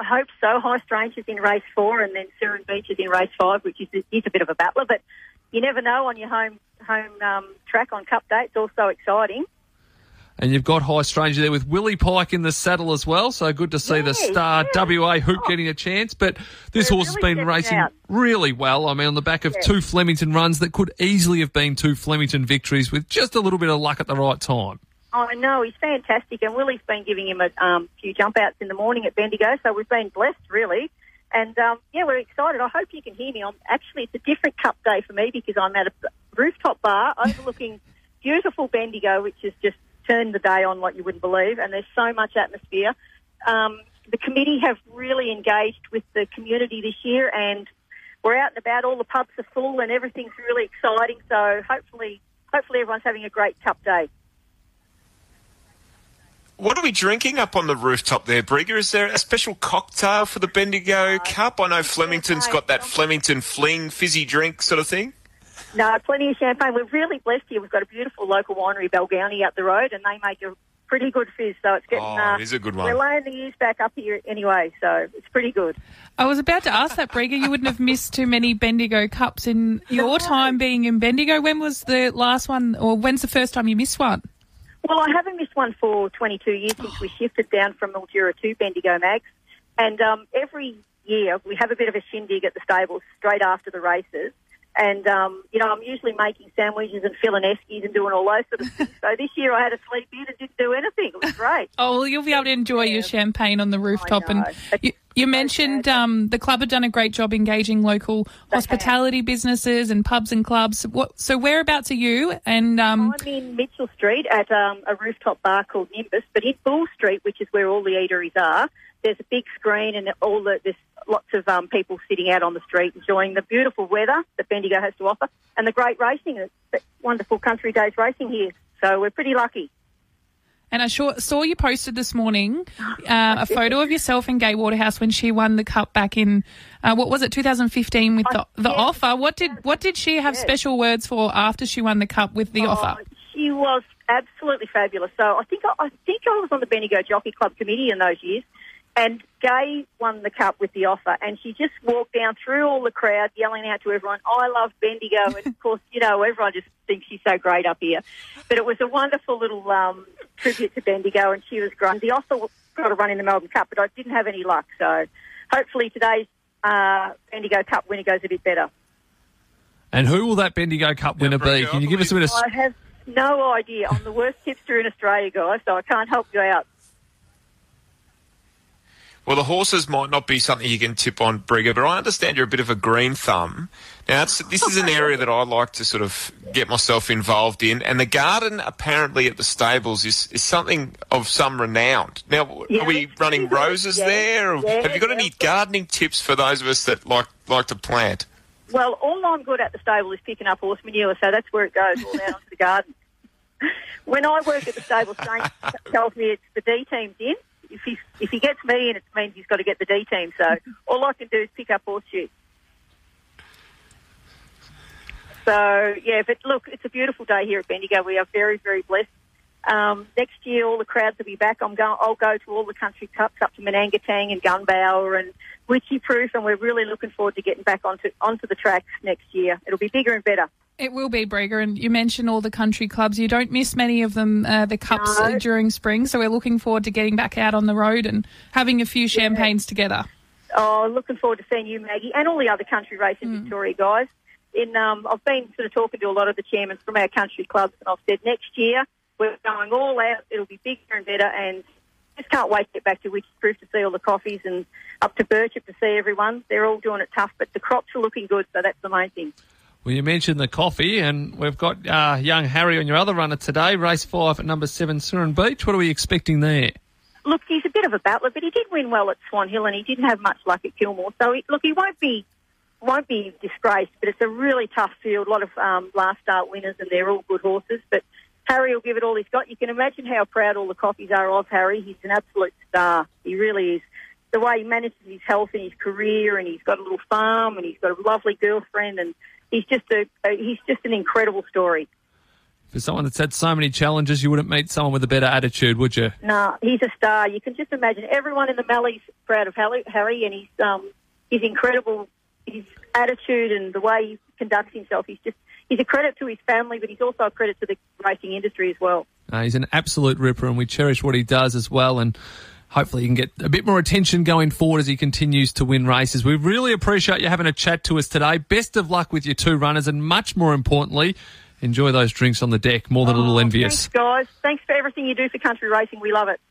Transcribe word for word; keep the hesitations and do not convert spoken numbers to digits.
I hope so. High Stranger's in race four, and then Surin Beach is in race five, which is is a bit of a battler, but you never know on your home home um, track on Cup Day. It's also exciting. And you've got High Stranger there with Willie Pike in the saddle as well, so good to see yeah, the star yeah. W A Hoop oh. getting a chance. But this They're horse really has been racing out. really well. I mean, on the back of yeah. two Flemington runs that could easily have been two Flemington victories with just a little bit of luck at the right time. I know, he's fantastic, and Willie's been giving him a um, few jump-outs in the morning at Bendigo, so we've been blessed, really. And, um, yeah, we're excited. I hope you can hear me. I'm Actually, it's a different Cup Day for me because I'm at a rooftop bar overlooking beautiful Bendigo, which has just turned the day on like you wouldn't believe, and there's so much atmosphere. Um, the committee have really engaged with the community this year, and we're out and about. All the pubs are full, and everything's really exciting, so hopefully, hopefully everyone's having a great Cup Day. What are we drinking up on the rooftop there, Brigger? Is there a special cocktail for the Bendigo uh, Cup? I know Flemington's got that Flemington fling, fizzy drink sort of thing. No, plenty of champagne. We're really blessed here. We've got a beautiful local winery, Balgownie, up the road, and they make a pretty good fizz, so it's getting... Oh, uh, it is a good one. We're laying the ears back up here anyway, so it's pretty good. I was about to ask that, Brigger. You wouldn't have missed too many Bendigo Cups in your time being in Bendigo. When was the last one, or when's the first time you missed one? Well, I haven't missed one for twenty-two years since we shifted down from Aldura to Bendigo Mags. And um, every year we have a bit of a shindig at the stables straight after the races. And, um, you know, I'm usually making sandwiches and filling eskies and doing all those sort of things. So this year I had a sleep in and didn't do anything. It was great. Oh, well, you'll be able to enjoy yeah. your champagne on the rooftop. And you, you mentioned um, the club have done a great job engaging local they hospitality have. businesses and pubs and clubs. What, so whereabouts are you? And um, I'm in Mitchell Street at um, a rooftop bar called Nimbus, but in Bull Street, which is where all the eateries are, there's a big screen and all the, there's lots of um, people sitting out on the street enjoying the beautiful weather that Bendigo has to offer and the great racing. It's wonderful country days racing here, so we're pretty lucky. And I saw you posted this morning uh, a photo of yourself and Gai Waterhouse when she won the Cup back in, uh, what was it, twenty fifteen with the, the yes. offer. What did what did she have yes. special words for after she won the Cup with the oh, offer? She was absolutely fabulous. So I think I, I think I was on the Bendigo Jockey Club committee in those years. And Gai won the Cup with the offer, and she just walked down through all the crowd yelling out to everyone, I love Bendigo. And, of course, you know, everyone just thinks she's so great up here. But it was a wonderful little um, tribute to Bendigo, and she was great. The offer got a run in the Melbourne Cup, but I didn't have any luck. So hopefully today's uh, Bendigo Cup winner goes a bit better. And who will that Bendigo Cup winner yeah, be? Can you give us a bit of... I have no idea. I'm the worst tipster in Australia, guys, so I can't help you out. Well, the horses might not be something you can tip on, Brigger, but I understand you're a bit of a green thumb. Now, it's, this is an area that I like to sort of get myself involved in, and the garden apparently at the stables is, is something of some renown. Now, yeah, are we running roses yeah, there? Or yeah, have you got yeah, any gardening tips for those of us that like like to plant? Well, all I'm good at the stable is picking up horse manure, so that's where it goes, all down onto the garden. When I work at the stable, Saint tells me it's the D team's in. If he, if he gets me in, it means he's got to get the D team. So all I can do is pick up horse shit. So, yeah, but look, it's a beautiful day here at Bendigo. We are very, very blessed. Um, next year, all the crowds will be back. I'm going, I'll go to all the country cups up to Manangatang and Gunbower and Wycheproof, and we're really looking forward to getting back onto onto the tracks next year. It'll be bigger and better. It will be, Brigger, and you mentioned all the country clubs. You don't miss many of them, uh, the cups no. during spring, so we're looking forward to getting back out on the road and having a few champagnes yeah. together. Oh, looking forward to seeing you, Maggie, and all the other country races mm. in Victoria, guys. In, um, I've been sort of talking to a lot of the chairmen from our country clubs, and I've said next year we're going all out. It'll be bigger and better, and just can't wait to get back to Wycheproof to see all the coffees and up to Birchip to see everyone. They're all doing it tough, but the crops are looking good, so that's the main thing. Well, you mentioned the coffee, and we've got uh, young Harry on your other runner today, race five at number seven, Surin Beach. What are we expecting there? Look, he's a bit of a battler, but he did win well at Swan Hill, and he didn't have much luck at Kilmore. So, he, look, he won't be won't be disgraced, but it's a really tough field. A lot of um, last start winners, and they're all good horses. But Harry will give it all he's got. You can imagine how proud all the coffees are of Harry. He's an absolute star. He really is. The way he manages his health and his career, and he's got a little farm, and he's got a lovely girlfriend, and... He's just a he's just an incredible story. For someone that's had so many challenges, you wouldn't meet someone with a better attitude, would you? No, he's a star. You can just imagine everyone in the Mallee's proud of Harry, and he's um, he's incredible. His attitude and the way he conducts himself, he's just he's a credit to his family, but he's also a credit to the racing industry as well. Uh, he's an absolute ripper, and we cherish what he does as well, and hopefully he can get a bit more attention going forward as he continues to win races. We really appreciate you having a chat to us today. Best of luck with your two runners, and much more importantly, enjoy those drinks on the deck. More than oh, a little envious. Thanks, guys. Thanks for everything you do for country racing. We love it.